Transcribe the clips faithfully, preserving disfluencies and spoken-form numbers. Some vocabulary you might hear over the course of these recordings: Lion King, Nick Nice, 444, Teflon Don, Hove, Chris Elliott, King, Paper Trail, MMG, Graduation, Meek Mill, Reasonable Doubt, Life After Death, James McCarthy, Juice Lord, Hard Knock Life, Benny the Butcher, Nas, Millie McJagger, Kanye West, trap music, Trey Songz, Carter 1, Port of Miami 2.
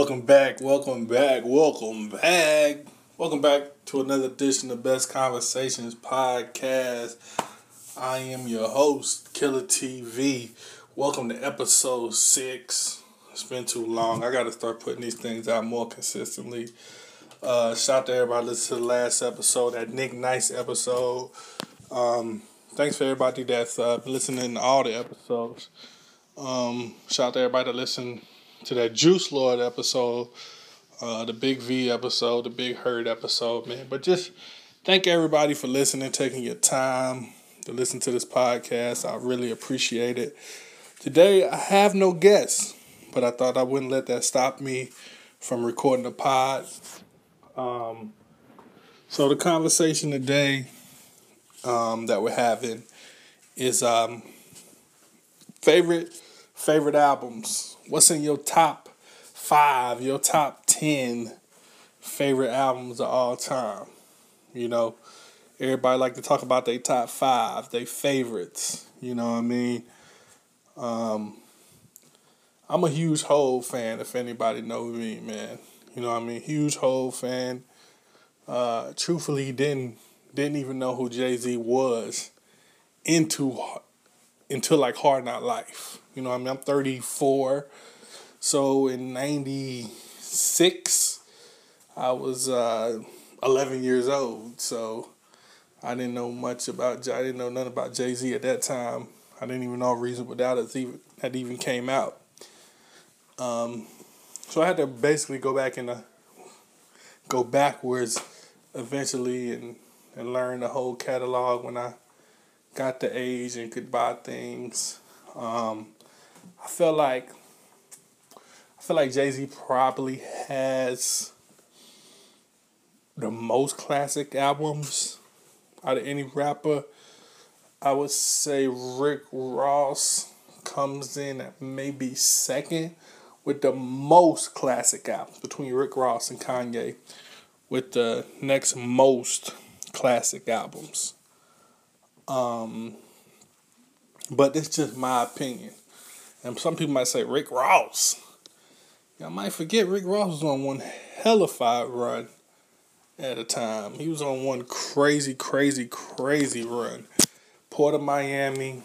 Welcome back, welcome back, welcome back. Welcome back to another edition of Best Conversations Podcast. I am your host, Killer T V. Welcome to episode six. It's been too long. I got to start putting these things out more consistently. Uh, shout out to everybody listening to the last episode, that Nick Nice episode. Um, thanks for everybody that's uh, been listening to all the episodes. Um, shout out to everybody that listened to that Juice Lord episode, uh, the Big V episode, the Big Herd episode, man. But just thank everybody for listening, taking your time to listen to this podcast. I really appreciate it. Today, I have no guests, but I thought I wouldn't let that stop me from recording the pod. Um, so the conversation today um, that we're having is um, favorite favorite albums. What's in your top five, your top ten favorite albums of all time? You know, everybody like to talk about their top five, their favorites. You know what I mean? Um, I'm a huge Hole fan, if anybody knows me, man. You know what I mean? Huge Hole fan. Uh, truthfully, didn't didn't even know who Jay-Z was into until like Hard Knock Life. You know what I mean? I'm thirty-four, so in ninety-six, I was uh, eleven years old, so I didn't know much about, I didn't know nothing about Jay-Z at that time. I didn't even know Reasonable Doubt even, had even came out. Um, so I had to basically go back and uh, go backwards eventually and, and learn the whole catalog when I got the age and could buy things. Um, I feel like I feel like Jay-Z probably has the most classic albums out of any rapper. I would say Rick Ross comes in at maybe second with the most classic albums between Rick Ross and Kanye, with the next most classic albums. Um, but it's just my opinion. And some people might say, Rick Ross. Y'all might forget Rick Ross was on one hellified run at a time. He was on one crazy, crazy, crazy run. Port of Miami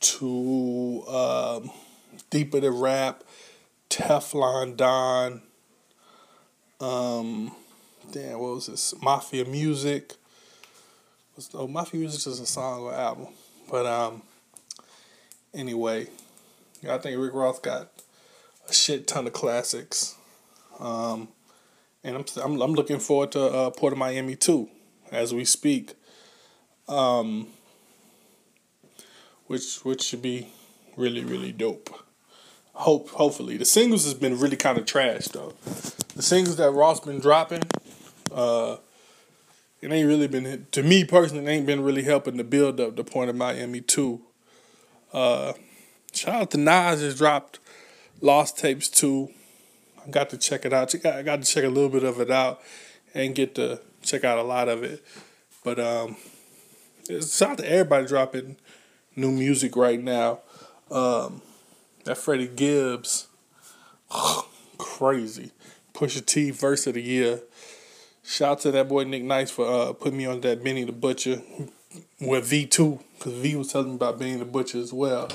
to um, Deeper the Rap, Teflon Don. Um, damn, what was this? Mafia Music. What's, oh, Mafia Music is a song or album. But um, anyway, I think Rick Ross got a shit ton of classics, um, and I'm, I'm I'm looking forward to uh, Port of Miami two as we speak, um, which which should be really really dope. Hope hopefully the singles has been really kind of trash though. The singles that Ross been dropping, uh. It ain't really been, to me personally, it ain't been really helping to build up the Point of Miami two. Uh, shout out to Nas, has dropped Lost Tapes two. I got to check it out. I got to check a little bit of it out and get to check out a lot of it. But um, shout out to everybody dropping new music right now. Um, that Freddie Gibbs, ugh, crazy. Pusha T, verse of the year. Shout out to that boy Nick Nice for uh, putting me on that Benny the Butcher with V too, because V was telling me about Benny the Butcher as well,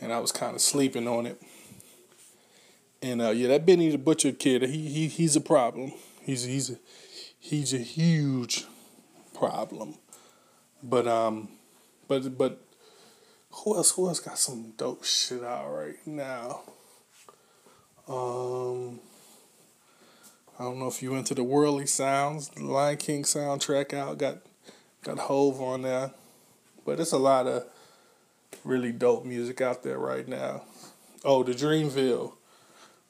and I was kind of sleeping on it. And uh, yeah, that Benny the Butcher kid, he he he's a problem. He's he's a, he's a huge problem. But um, but but who else? Who else got some dope shit out right now? Um. I don't know if you into the worldly sounds. The Lion King soundtrack out. Got got Hove on there. But it's a lot of really dope music out there right now. Oh, the Dreamville.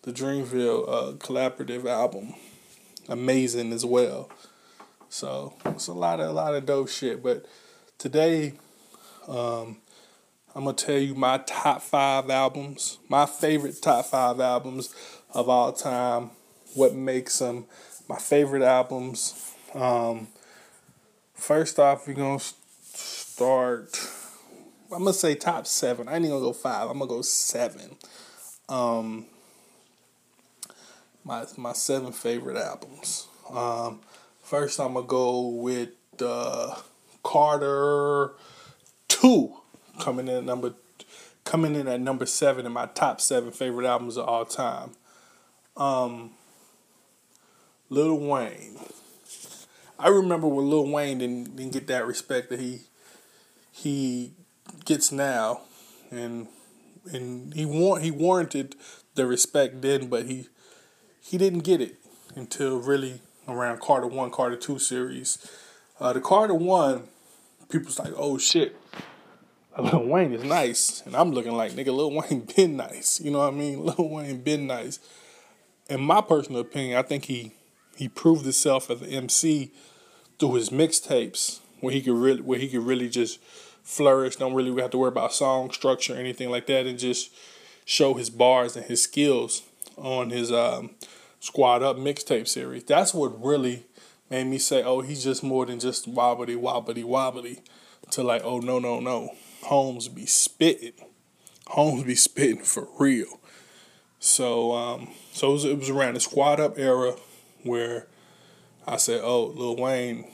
The Dreamville uh, collaborative album. Amazing as well. So, it's a lot of, a lot of dope shit. But today, um, I'm going to tell you my top five albums. My favorite top five albums of all time. What makes them my favorite albums. Um, first off, we're going to start, I'm going to say top seven. I ain't going to go five. I'm going to go seven. Um, my my seven favorite albums. Um, first, I'm gonna go with uh, Carter Two coming in at number coming in at number seven in my top seven favorite albums of all time. Um, Lil Wayne. I remember when Lil Wayne didn't didn't get that respect that he he gets now, and and he war- he warranted the respect then, but he he didn't get it until really around Carter One, Carter Two series. Uh, the Carter One, people's like, oh shit, Lil Wayne is nice, and I'm looking like, nigga, Lil Wayne been nice. You know what I mean? Lil Wayne been nice. In my personal opinion, I think he he proved himself as an M C through his mixtapes, where he could really where he could really just flourish. Don't really have to worry about song structure or anything like that, and just show his bars and his skills on his um, Squad Up mixtape series. That's what really made me say, oh, he's just more than just wobbly, wobbly, wobbly. To like, oh, no, no, no. Holmes be spitting. Holmes be spitting for real. So, um, so it was, it was around the Squad Up era where I said, oh, Lil Wayne,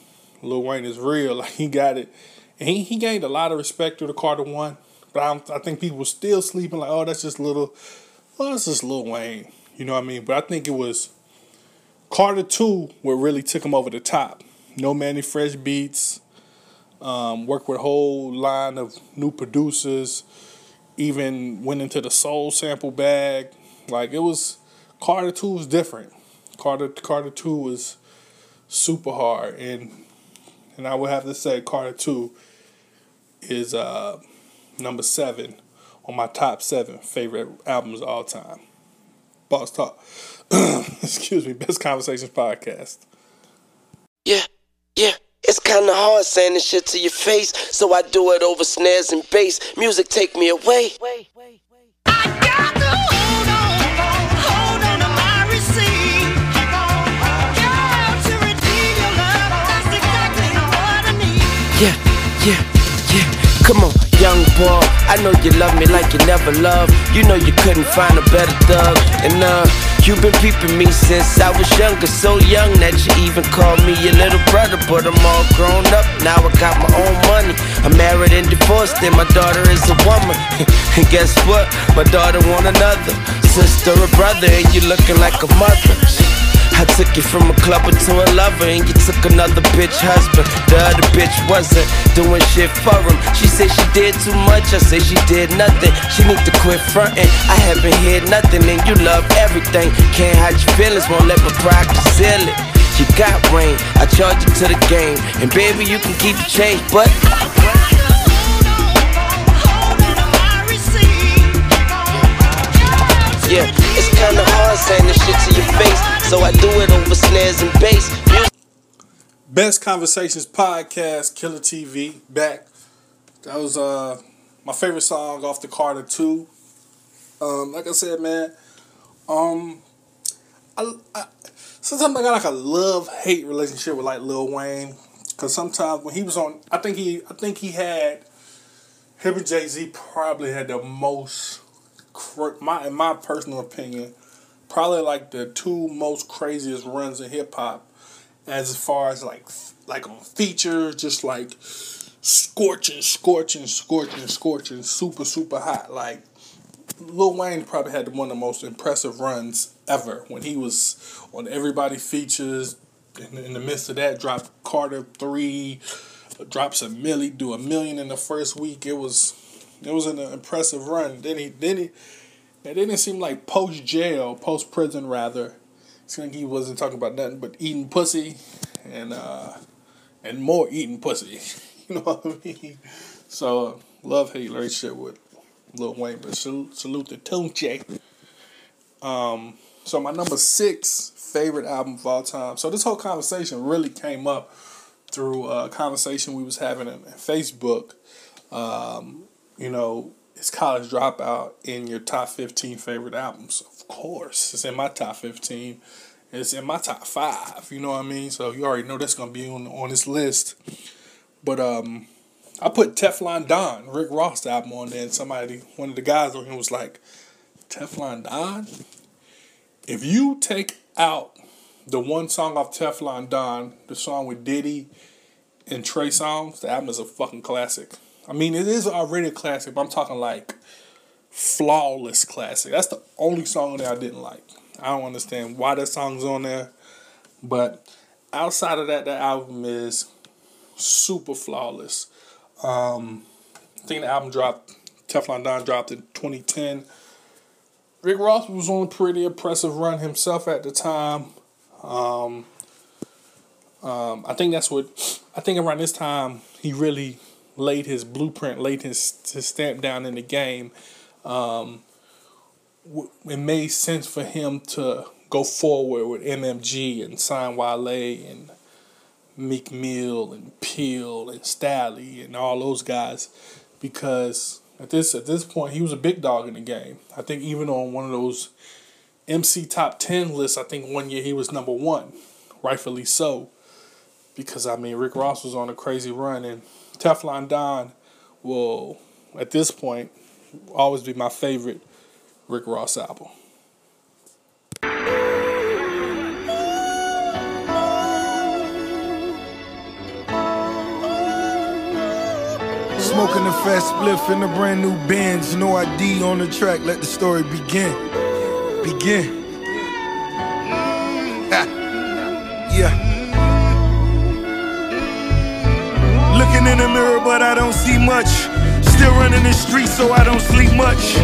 Lil Wayne is real. Like, he got it. And he, he gained a lot of respect through the Carter One. But I'm, I think people were still sleeping like, oh, that's just little, well, that's just Lil Wayne. You know what I mean? But I think it was Carter Two where really took him over the top. No Manny Fresh Beats. Um, worked with a whole line of new producers. Even went into the soul sample bag. Like, it was, Carter Two was different. Carter Carter Two was super hard, and and I would have to say Carter Two is uh, number seven on my top seven favorite albums of all time. Boss Talk, excuse me, Best Conversations podcast. Yeah, yeah. It's kinda hard saying this shit to your face, so I do it over snares and bass. Music take me away. Wait, wait, wait. I got to hold on, hold on to my receipt. Girl, to redeem your love, that's exactly what I need. Yeah, yeah, yeah. Come on, young boy. I know you love me like you never loved. You know you couldn't find a better thug. And uh, you've been peeping me since I was younger, so young that you even called me your little brother. But I'm all grown up, now I got my own money. I'm married and divorced and my daughter is a woman. And guess what? My daughter want another sister or brother, and you looking like a mother. I took you from a clubber to a lover, and you took another bitch husband. The other bitch wasn't doing shit for him. She said she did too much, I said she did nothing. She need to quit frontin', I haven't heard nothing. And you love everything, can't hide your feelings, won't let my pride conceal it. You got rain, I charge you to the game, and baby you can keep the change, but yeah, it's kinda hard saying this shit to your face, so I do it over snares and bass. Yeah. Best Conversations podcast, Killer T V, back. That was uh my favorite song off the Carter Two. Um, like I said, man, um, I, I sometimes I got like a love hate relationship with like Lil Wayne, cause sometimes when he was on, I think he, I think he had him and Jay-Z probably had the most. My, in my personal opinion, probably like the two most craziest runs in hip hop, as far as like like on features, just like scorching, scorching, scorching, scorching, super, super hot. Like Lil Wayne probably had one of the most impressive runs ever when he was on everybody features. In, in the midst of that, dropped Carter Three, dropped some Millie, do a million in the first week. It was. It was an impressive run. Then he, then he, it didn't seem like post jail, post prison rather. It's like he wasn't talking about nothing but eating pussy, and uh, and more eating pussy. You know what I mean? So uh, love hate relationship with Lil Wayne, but salute, salute the Tunche. Um, so my number six favorite album of all time. So this whole conversation really came up through a conversation we was having on Facebook. Um. You know, it's College Dropout in your top fifteen favorite albums. Of course, it's in my top fifteen. It's in my top five. You know what I mean? So you already know that's going to be on on this list. But um, I put Teflon Don, Rick Ross album on there. And somebody, one of the guys on here was like, Teflon Don? if you take out the one song off Teflon Don, the song with Diddy and Trey Songz, the album is a fucking classic. I mean, it is already a classic, but I'm talking like flawless classic. That's the only song that I didn't like. I don't understand why that song's on there, but outside of that, the album is super flawless. Um, I think the album dropped, Teflon Don dropped in twenty ten. Rick Ross was on a pretty impressive run himself at the time. Um, um, I think that's what, I think around this time, he really laid his blueprint, laid his, his stamp down in the game. Um, it made sense for him to go forward with M M G and sign Wale and Meek Mill and Peel and Staley and all those guys, because at this at this point he was a big dog in the game. I think even on one of those M C top ten lists, I think one year he was number one, rightfully so, because I mean Rick Ross was on a crazy run, and Teflon Don will at this point always be my favorite Rick Ross album. Smoking a fast spliff in a brand new Benz, no I D on the track, let the story begin. Begin. Yeah. Looking in the mirror, but I don't see much. Still running the streets, so I don't sleep much.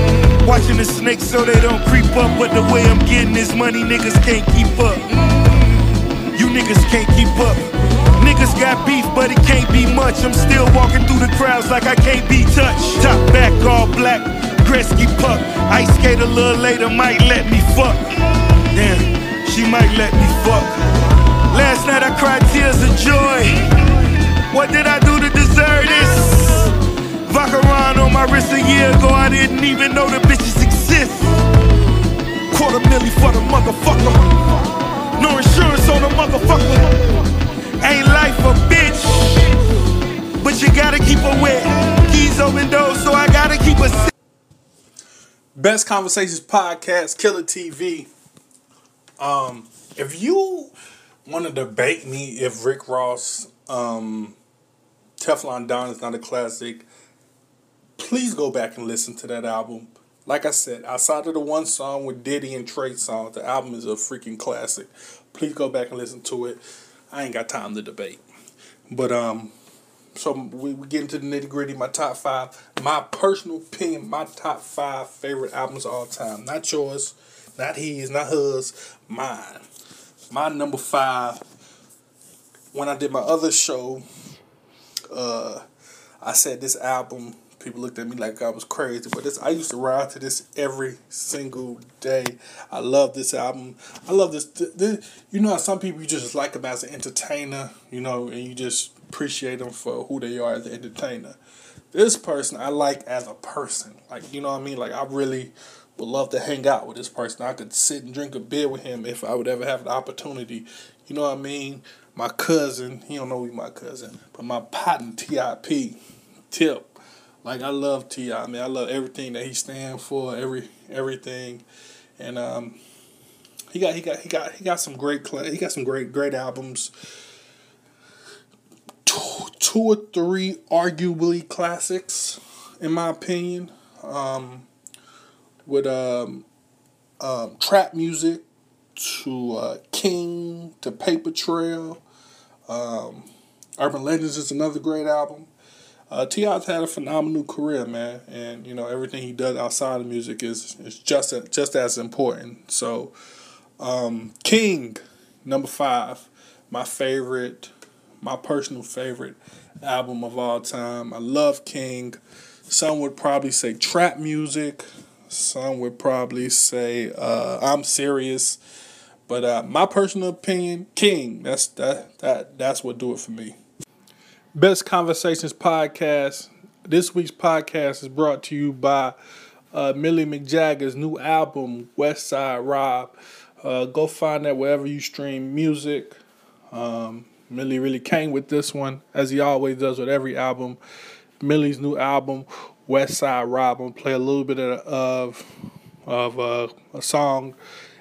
Watching the snakes so they don't creep up. But the way I'm getting this money, niggas can't keep up. You niggas can't keep up. Niggas got beef, but it can't be much. I'm still walking through the crowds like I can't be touched. Top back, all black, Gretzky puck. Ice skate a little later, might let me fuck. Damn, she might let me fuck. Last night I cried tears of joy. What did I do to deserve this? Vacaron on my wrist a year ago, I didn't even know the bitches exist. Quarter milli for the motherfucker. No insurance on the motherfucker. Ain't life a bitch, but you gotta keep her wet. Keys open doors, so I gotta keep her sick. Best Conversations Podcast, Killer T V. Um, if you want to debate me if Rick Ross... Um, Teflon Don is not a classic, please go back and listen to that album. Like I said, outside of the one song with Diddy and Trey Songz, the album is a freaking classic. Please go back and listen to it. I ain't got time to debate. But, um, so we, we get into the nitty gritty, my top five, my personal opinion, my top five favorite albums of all time. Not yours, not his, not hers, mine. My number five. When I did my other show, uh, I said this album, people looked at me like I was crazy, but this I used to ride to this every single day. I love this album. I love this. this you know how some people you just like them as an entertainer, you know, and you just appreciate them for who they are as an entertainer. This person I like as a person. Like, you know what I mean? Like, I really would love to hang out with this person. I could sit and drink a beer with him if I would ever have the opportunity. You know what I mean? My cousin, he don't know he's my cousin, but my partner, T I P, Tip. Like, I love T I, man. I love everything that he stands for, every everything. And um, he got he got he got he got some great he got some great great albums. Two, two or three arguably classics, in my opinion. Um, with um, um, Trap Music, to uh, King, to Paper Trail. Um, Urban Legends is another great album. Uh, T I's had a phenomenal career, man. And, you know, everything he does outside of music is, is just, a, just as important. So, um, King, number five. My favorite, my personal favorite album of all time. I love King. Some would probably say trap music. Some would probably say uh, I'm Serious. But uh, my personal opinion, King, that's that that that's what do it for me. Best Conversations Podcast. This week's podcast is brought to you by uh, Millie McJagger's new album, West Side Rob. Uh, go find that wherever you stream music. Um, Millie really came with this one, as he always does with every album. Millie's new album, West Side Rob. I'm gonna play a little bit of of uh, a song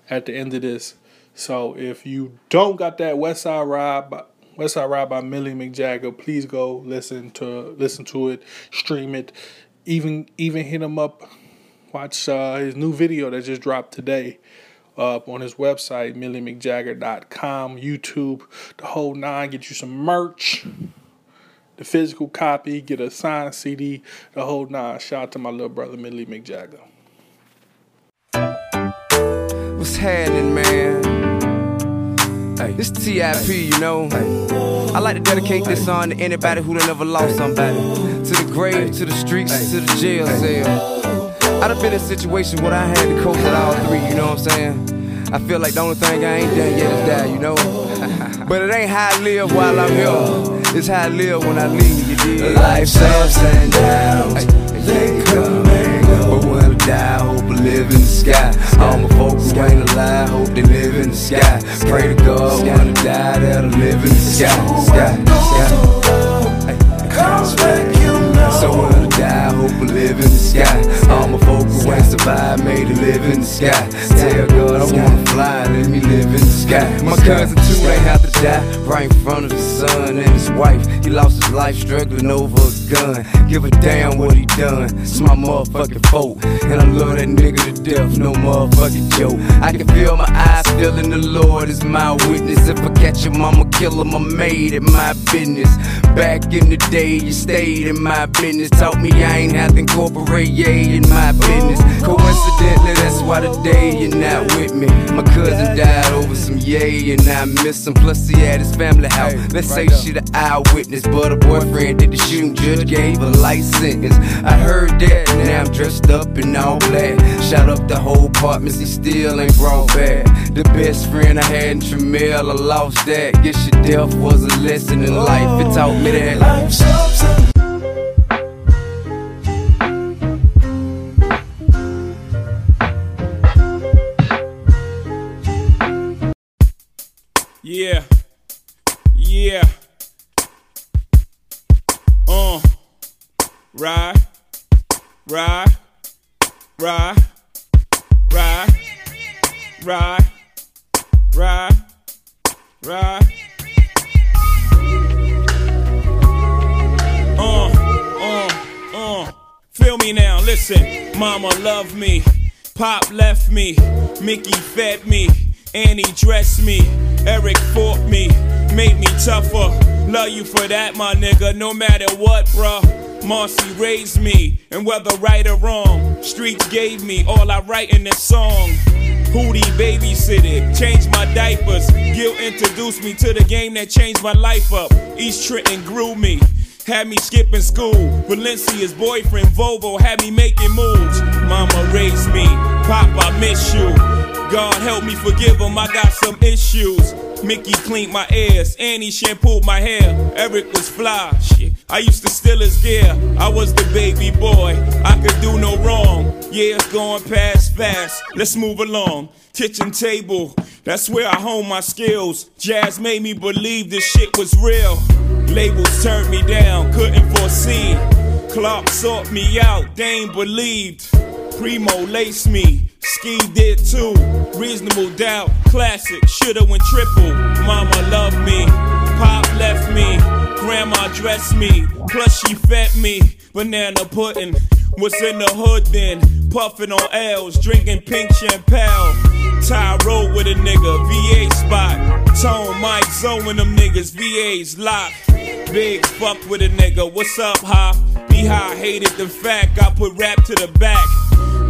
at the end of this. So if you don't got that West Side Rob, West Side Rob by Millie McJagger, please go listen to listen to it, stream it, even even hit him up, watch uh, his new video that just dropped today, up uh, on his website millie mc jagger dot com, YouTube, the whole nine. Get you some merch, the physical copy, get a signed C D, the whole nine. Shout out to my little brother Millie McJagger. What's happening, man? Ay, this T I P, you know. Ay, I like to dedicate this song to anybody who done ever lost somebody. To the grave, ay, to the streets, ay, to the jail cell. I done been in a situation where I had to cope with all three, you know what I'm saying? I feel like the only thing I ain't done yet is die, you know. But it ain't how I live while I'm here, it's how I live when I leave, you dig? Life's ups and downs, they come and go. But when I die, I hope I live in the sky. All my folks who ain't alive, hope they live in the sky. Pray to God when I die that I live in the sky. Sky, sky. So when I die, I hope I live in the sky. All my folks who ain't survived, made to live in the sky. Tell God I wanna fly, let me live in the sky. My cousin too ain't have to die, right in front of the sun. And his wife, he lost his life struggling over a gun. Give a damn what he done, it's my motherfucking fault. And I love that nigga to death, no motherfucking joke. I can feel my eyes feeling, the Lord is my witness. If I catch him, I'ma kill him, I made it my business. Back in the day, you stayed in my business. Taught me I ain't have to incorporate yay in my business. Coincidentally, that's why today you're not with me. My cousin died over some yay and I miss him. Plus he had his family out. Let's right say up. She the eyewitness, but her boyfriend did the shooting. Judge gave a life sentence. I heard that, now I'm dressed up in all black. Shot up the whole apartment, he still ain't brought back. The best friend I had in Tramiel, I lost that. Guess your death was a lesson in life, it taught me that life's ups and downs. Yeah, yeah, uh, ride, ride, ride, ride, ride, ride, ride, uh, uh, uh, feel me now, listen, mama loved me, pop left me, Mickey fed me, Annie dressed me, Eric fought me, made me tougher. Love you for that, my nigga, no matter what, bruh. Marcy raised me, and whether right or wrong, streets gave me all I write in this song. Hootie babysitted, changed my diapers. Gil introduced me to the game that changed my life up. East Trenton grew me, had me skipping school. Valencia's boyfriend, Volvo, had me making moves. Mama raised me, Pop, I miss you. God help me forgive him, I got some issues. Mickey cleaned my ears, Annie shampooed my hair. Eric was fly, shit, I used to steal his gear. I was the baby boy, I could do no wrong. Years going past fast, let's move along. Kitchen table, that's where I honed my skills. Jazz made me believe this shit was real. Labels turned me down, couldn't foresee. Clark sought me out, they ain't believed. Primo laced me, Ski did too. Reasonable Doubt, classic, shoulda went triple. Mama loved me, Pop left me, Grandma dressed me, plus she fed me. Banana pudding, what's in the hood then? Puffin' on L's, drinking pink champagne. Tyro with a nigga, V A spot. Tone, Mike, Zoe and them niggas, V A's lock. Big fuck with a nigga, what's up, huh? Beehive hated the fact I put rap to the back.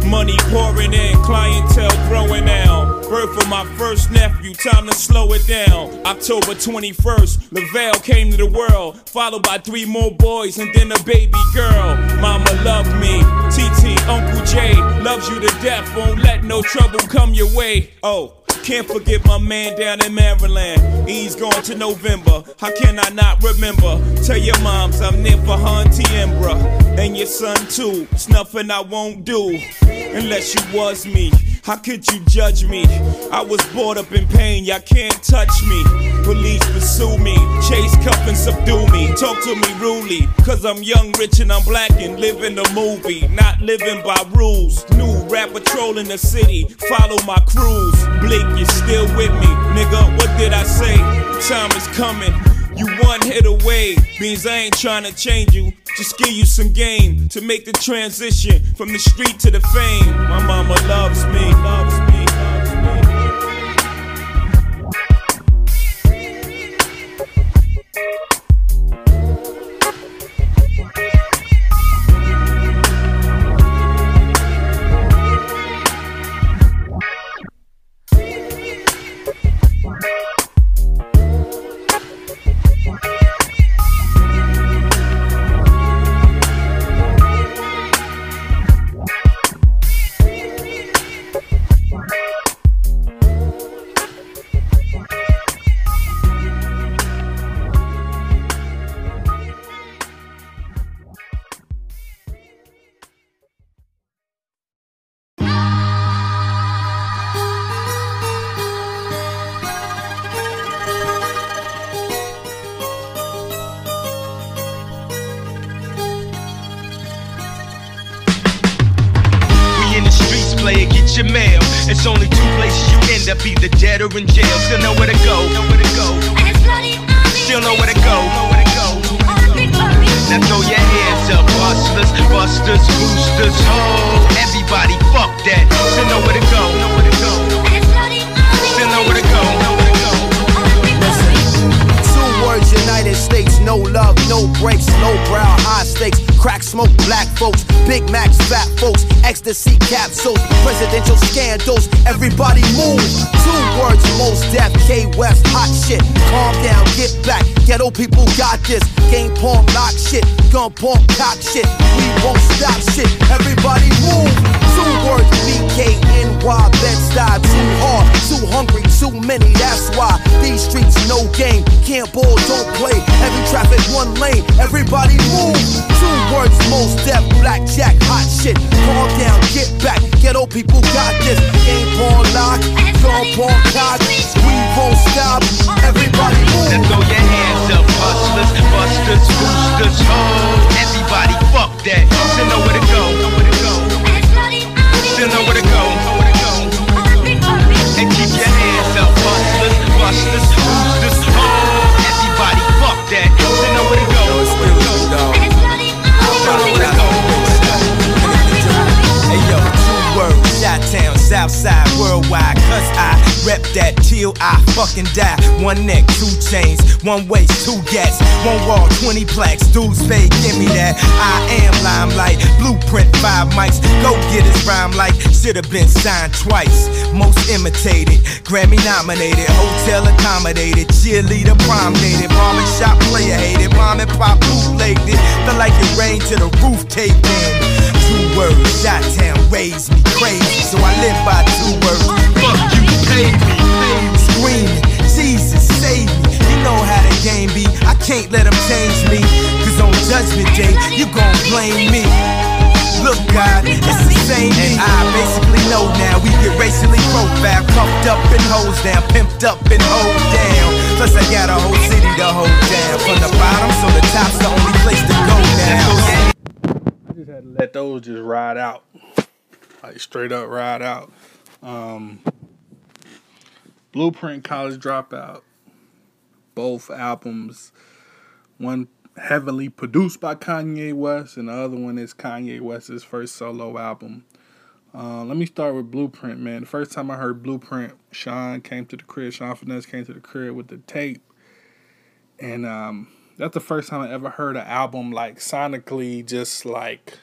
Money pouring in, clientele growing out. Birth of my first nephew, time to slow it down. October twenty-first, Lavelle came to the world, followed by three more boys and then a baby girl. Mama loved me, T T, Uncle Jay loves you to death, won't let no trouble come your way. Oh, can't forget my man down in Maryland. E's going to November, how can I not remember? Tell your moms I'm there for her auntie Embra. And your son too, it's nothing I won't do. Unless you was me, how could you judge me? I was brought up in pain, y'all can't touch me. Police pursue me, chase, cuff and subdue me. Talk to me rudely, cause I'm young, rich and I'm black. And live in the movie, not living by rules, new rap patrolling the city. Follow my crews. Blake, you still with me. Nigga, what did I say? Time is coming. You one hit away. Means I ain't trying to change you. Just give you some game to make the transition from the street to the fame. My mama loves me. Loves me. It's only two places you end up, either dead or in jail. Still nowhere to go, nowhere to go. Still nowhere to go, nowhere to go. Now throw your hands up, bustlers, busters, boosters, ho. Everybody, fuck that. Still nowhere to go, nowhere to go. Still nowhere to go, nowhere to go. Two words, United States. No love, no breaks, low brow, high stakes. Crack smoke, black folks, Big Macs, fat folks, ecstasy capsules, presidential scandals, everybody move. Two words, most death, K-West, hot shit. Calm down, get back, ghetto people got this. Game porn, lock shit, gun porn, cock shit. We won't stop shit, everybody move. Two words, B K N Y, Bed-Stuy, too hard, too hungry, too many, that's why. These streets, no game, can't ball, don't play. Every traffic, one lane, everybody move. Two words, most deaf, blackjack, hot shit. Calm down, get back, ghetto people got this. Game porn lock, gun porn cock. We won't stop, everybody move. Now throw your hands up, hustlers, busters, boosters, ho. Everybody fuck that, still nowhere to go. Still nowhere to go. And keep your hands up, hustlers, busters, boosters, ho. Everybody fuck that, still nowhere to go. Chi-town, Southside, worldwide, cuz I rep that till I fucking die. One neck, two chains, one waist, two gats, one wall, twenty plaques, dudes fake, give me that. I am limelight, blueprint, five mics, go get his rhyme like should've been signed twice. Most imitated, Grammy nominated, hotel accommodated, cheerleader prom dated, mom and shop player hated, mom and pop bootlegged it, felt like it rained to the roof caved in. Two words, Chi-town raised me crazy, so I live by two words. Fuck you, pay me, pay me. Screaming, Jesus save me. You know how the game be, I can't let them change me. Cause on judgment day, you gon' blame me. Look God, it's the same me. And I basically know now, we get racially profiled. Pumped up and hosed down, pimped up and hoed down. Plus I got a whole city to hold down. From the bottom, so the top's the only place to go now. Had to let those just ride out, like straight up ride out. Um, Blueprint, College Dropout, both albums. One heavily produced by Kanye West, and the other one is Kanye West's first solo album. Uh, let me start with Blueprint, man. The first time I heard Blueprint, Sean came to the crib. Sean Finesse came to the crib with the tape, and um. That's the first time I ever heard an album like sonically just like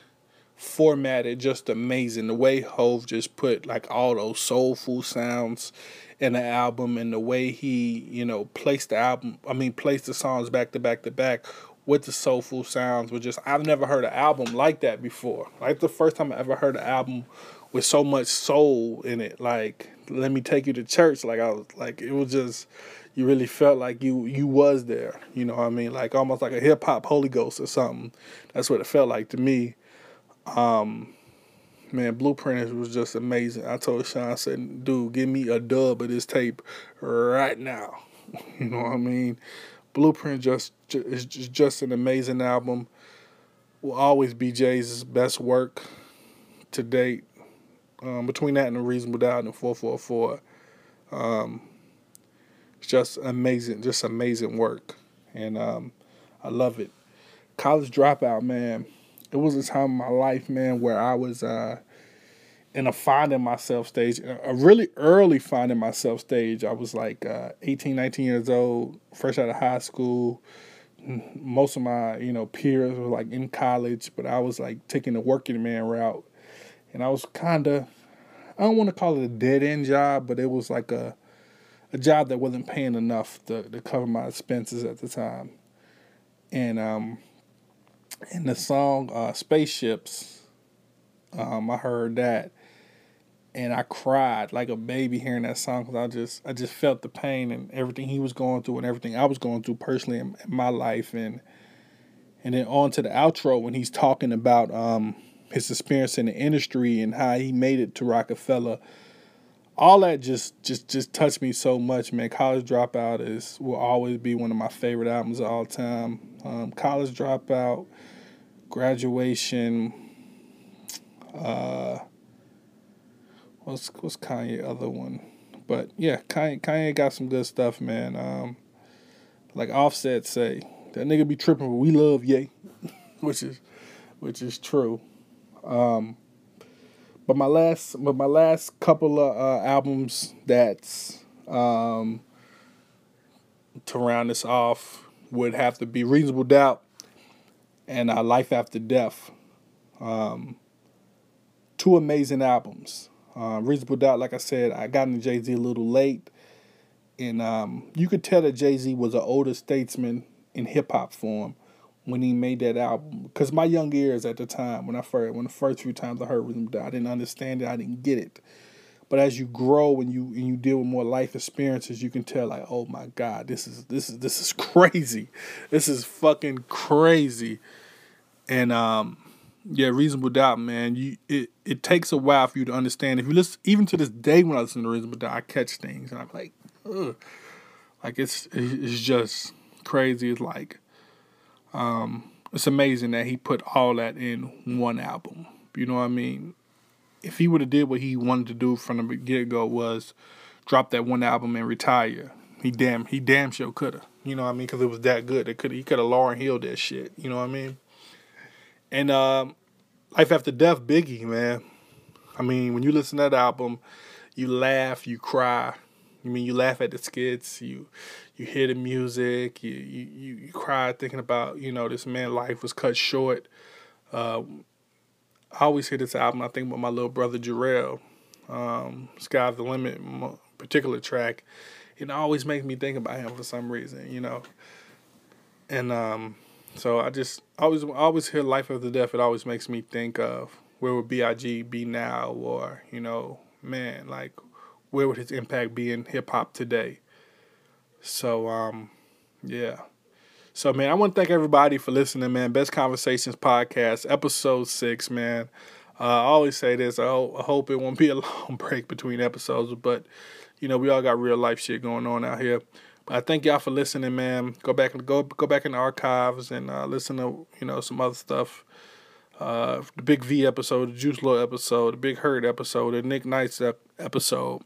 formatted just amazing. The way Hove just put like all those soulful sounds in the album and the way he, you know, placed the album, I mean, placed the songs back to back to back with the soulful sounds was just, I've never heard an album like that before. Like the first time I ever heard an album with so much soul in it, like Let Me Take You to Church. Like I was like, it was just, you really felt like you you was there, you know what I mean? Like almost like a hip-hop Holy Ghost or something. That's what it felt like to me. Um, man, Blueprint was just amazing. I told Sean, I said, dude, give me a dub of this tape right now. You know what I mean? Blueprint just, just is just an amazing album. Will always be Jay's best work to date. Um, between that and the Reasonable Doubt and four four four, um, it's just amazing, just amazing work, and um, I love it. College Dropout, man, it was a time in my life, man, where I was uh, in a finding myself stage, a really early finding myself stage. I was like uh, eighteen, nineteen years old, fresh out of high school. Most of my, you know, peers were like in college, but I was like taking the working man route. And I was kind of, I don't want to call it a dead-end job, but it was like a a job that wasn't paying enough to, to cover my expenses at the time. And um, in the song uh, Spaceships, um, I heard that, and I cried like a baby hearing that song because I just, I just felt the pain and everything he was going through and everything I was going through personally in, in my life. And, and then on to the outro when he's talking about... Um, his experience in the industry and how he made it to Rockefeller, all that just just just touched me so much, man. College Dropout is will always be one of my favorite albums of all time. Um, College Dropout, Graduation. Uh, what's what's Kanye's other one? But yeah, Kanye Kanye got some good stuff, man. Um, like Offset say, that nigga be tripping, but we love Ye, which is which is true. Um, but my last, but my last couple of uh, albums that's um, to round this off would have to be Reasonable Doubt and uh, Life After Death. Um, two amazing albums. Uh, Reasonable Doubt, like I said, I got into Jay-Z a little late, and um, you could tell that Jay-Z was an older statesman in hip hop form when he made that album, because my young ears at the time, when I first, when the first few times I heard Reasonable Doubt, I didn't understand it, I didn't get it. But as you grow and you and you deal with more life experiences, you can tell, like, oh my God, this is this is this is crazy, this is fucking crazy. And um, yeah, Reasonable Doubt, man, you it it takes a while for you to understand. If you listen, even to this day, when I listen to Reasonable Doubt, I catch things and I'm like, ugh, like it's it's just crazy. It's like Um, it's amazing that he put all that in one album. You know what I mean? If he would have did what he wanted to do from the get-go, was drop that one album and retire, he damn he damn sure could have. You know what I mean? Because it was that good. It could he could have Lauryn Hill that shit. You know what I mean? And um, Life After Death, Biggie, man. I mean, when you listen to that album, you laugh, you cry. I mean, you laugh at the skits, you you hear the music, you you, you cry thinking about, you know, this man's life was cut short. Uh, I always hear this album, I think, with my little brother Jarrell, um, Sky's the Limit, particular track. It always makes me think about him for some reason, you know. And um, so I just always always hear Life After Death. It always makes me think of where would B I G be now, or, you know, man, like, where would his impact be in hip-hop today? So, um, yeah. So, man, I want to thank everybody for listening, man. Best Conversations Podcast, Episode six, man. Uh, I always say this. I, ho- I hope it won't be a long break between episodes, but, you know, we all got real-life shit going on out here. But I thank y'all for listening, man. Go back and go, go back in the archives and uh, listen to, you know, some other stuff. Uh, the Big V episode, the Juice Lord episode, the Big Herd episode, the Nick Nice episode.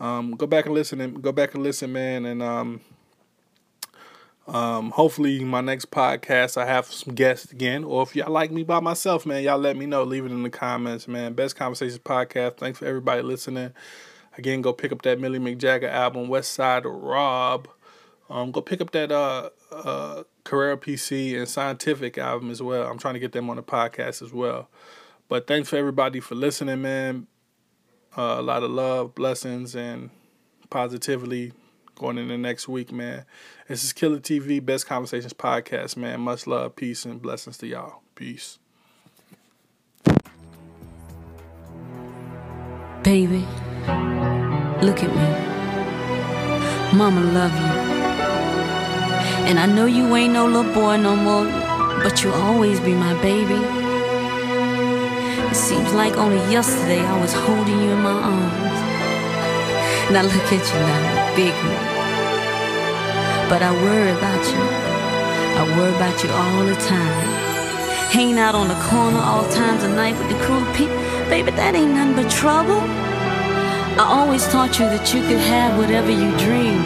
Um, go back and listen, and go back and listen, man. And um, um, hopefully my next podcast I have some guests again. Or if y'all like me by myself, man, y'all let me know. Leave it in the comments, man. Best Conversations Podcast. Thanks for everybody listening. Again, go pick up that Millie McJagger album, West Side Rob. Um, go pick up that uh, uh, Carrera P C and Scientific album as well. I'm trying to get them on the podcast as well. But thanks for everybody for listening, man. Uh, a lot of love, blessings, and positivity going into next week, man. This is Killer T V, Best Conversations Podcast, man. Much love, peace, and blessings to y'all. Peace. Baby, look at me. Mama love you. And I know you ain't no little boy no more, but you'll always be my baby. It seems like only yesterday I was holding you in my arms. Now look at you now, big man. But I worry about you. I worry about you all the time. Hanging out on the corner all times of night with the crew of people. baby, that ain't nothing but trouble. I always taught you that you could have whatever you dream.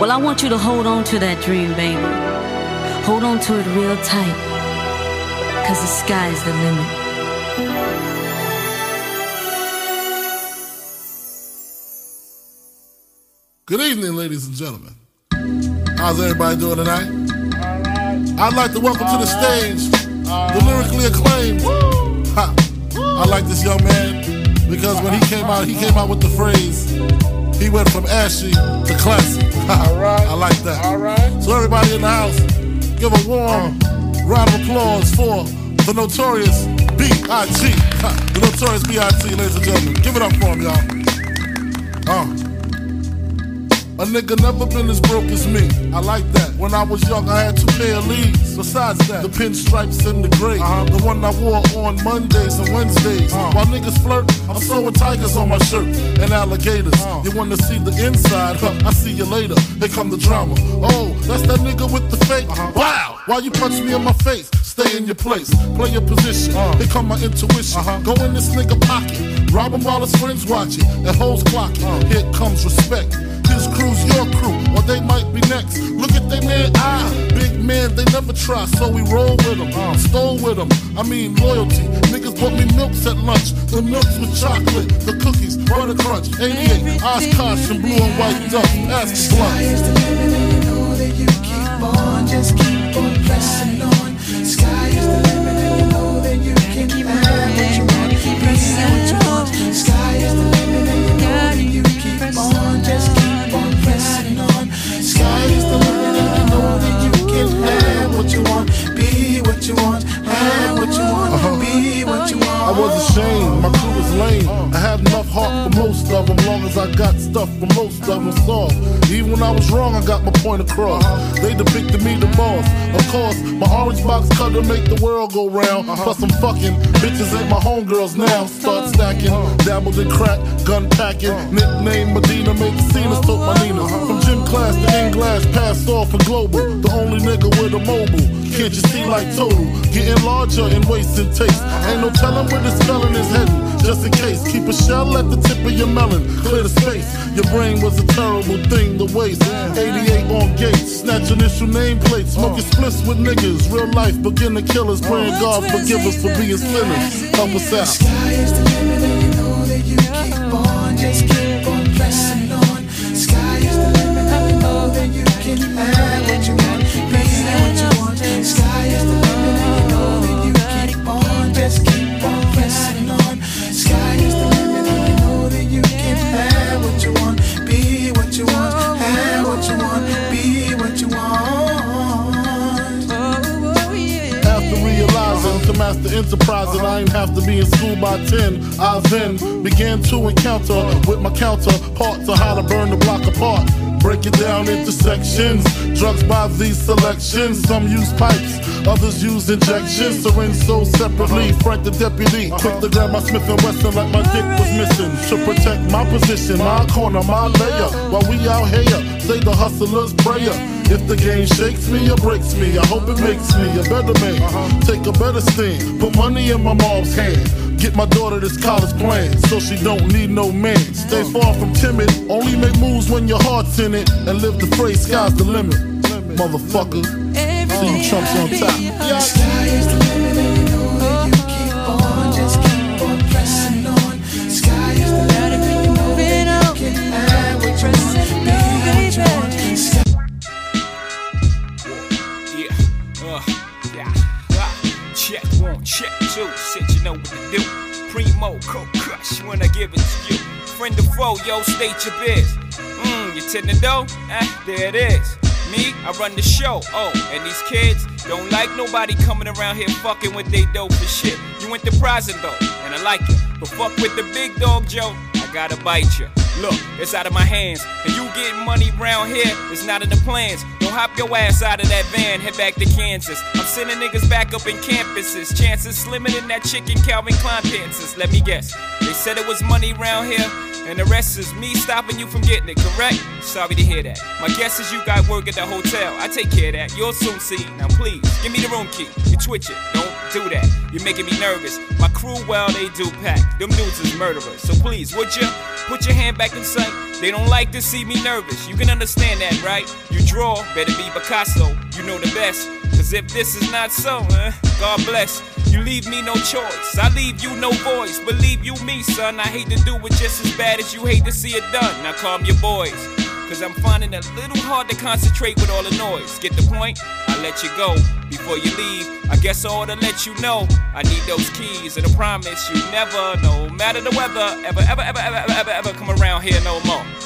Well, I want you to hold on to that dream, baby. Hold on to it real tight, 'cause the sky's the limit. Good evening, ladies and gentlemen. How's everybody doing tonight? All right. I'd like to welcome All to the right. stage All the lyrically acclaimed. Woo. Ha. Woo. I like this young man because when he came out, he came out with the phrase, he went from ashy to classy. All right. I like that. All right. So everybody in the house, give a warm round of applause for the notorious B I T Ha. The notorious B I T, ladies and gentlemen. Give it up for him, y'all. Uh. A nigga never been as broke as me. I like that. When I was young, I had two pair of leads. Besides that, the pinstripes and the gray. Uh-huh. The one I wore on Mondays and Wednesdays. Uh-huh. While niggas flirt, I'm sewing tigers on my shirt and alligators. Uh-huh. You wanna see the inside? Huh, I see you later. Here come the drama. Oh, that's that nigga with the fake. Uh-huh. Wow! Why you punch me in my face? Stay in your place. Play your position. Uh-huh. Here come my intuition. Uh-huh. Go in this nigga pocket. Rob him while his friends watch it. That hoes clocking. Uh-huh. Here comes respect. His crew's your crew, or they might be next. Look at they man eye, big man, they never try. So we roll with them, uh, stole with them. I mean loyalty, niggas bought me milks at lunch. The milks with chocolate, the cookies, butter crunch. eighty-eight, Oshkosh and blue and white duck, ask sluts. Sky is the limit and you know that you keep on, just keep on pressing on. Sky is the limit and you know that you can keep on what you want, keep pressing what you want. Sky is the limit and you know that you keep on, just keep on. Sky is the limit and you know that you can have what you want, be what you want, have what you want, uh-huh. be what you want. I was ashamed, my crew was lame. I had enough heart for most of them, long as I got stuff for most of them solved. Even when I was wrong, I got my point across. They depicted me the boss. Of course, my orange box cutter make the world go round. Plus I'm fucking bitches ain't my homegirls now. Start stacking, dabbled in crack, gun packing. Nickname Medina, made the scene, took my Nina. From gym class to in glass, passed off for global. The only nigga with a mobile. Can't you see like total? Getting larger and wasting taste. Ain't no telling where this felon is heading. Just in case, keep a shell at the tip of your melon. Clear the space. Your brain was a terrible thing to waste. eighty-eight on gates, snatch initial nameplates. Smoking splits with niggas. Real life beginner killers. Praying God forgive us for being sinners. Help us out. Sky is the limit and you know that you keep on, just keep on pressing on. Sky is the limit and you know that you can have what you want, be what you want. Sky is the limit and you know that you keep on, just keep on pressing on. Sky is the limit and you know that you can have what you want, be what you want, have what you want, be what you want. After realizing to master enterprise and I ain't have to be in school by ten, I then began to encounter with my counterpart to how to burn the block apart. Break it down into sections. Drugs by these selections. Some use pipes, others use injections. Syringe sold separately. Frank the deputy, quick to grab my Smith and Wesson like my dick was missing. To protect my position, my corner, my layer. While we out here, say the hustler's prayer. If the game shakes me or breaks me, I hope it makes me a better man. Take a better stand. Put money in my mom's hand. Get my daughter this college plan, so she don't need no man. Stay far from timid, only make moves when your heart's in it. And live the phrase, sky's the limit, motherfucker. See you chumps on top. Yeah. Sky is the limit and you know that you keep on, just keep on pressing on. Sky is the limit and you know that you can have what you want, be what you want. Check two, shit, you know what to do. Primo, cold crush when I give it to you. Friend of foe, yo, state your biz. Mmm, you tend to know? Ah, there it is. Me, I run the show. Oh, and these kids don't like nobody coming around here fucking with they dope and shit. You enterprising though, and I like it. But fuck with the big dog, Joe, I gotta bite you. Look, it's out of my hands. And you getting money round here, it's not in the plans. Don't hop your ass out of that van, head back to Kansas. I'm sending niggas back up in campuses. Chances slimming in that chicken Calvin Klein pants. Let me guess, they said it was money round here, and the rest is me stopping you from getting it, correct? Sorry to hear that. My guess is you got work at the hotel. I take care of that, you'll soon see. Now please, give me the room key, you twitch it, don't do that. You're making me nervous. My crew, well, they do pack. Them dudes is murderers. So please, would you put your hand back in sight? They don't like to see me nervous. You can understand that, right? You draw, better be Picasso. You know the best. Cause if this is not so, eh, God bless. You leave me no choice. I leave you no voice. Believe you me, son. I hate to do it just as bad as you hate to see it done. Now calm your boys. Cause I'm finding it a little hard to concentrate with all the noise. Get the point? I let you go. Before you leave, I guess I ought to let you know I need those keys, and I promise you never, no matter the weather, ever, ever, ever, ever, ever, ever, ever come around here no more.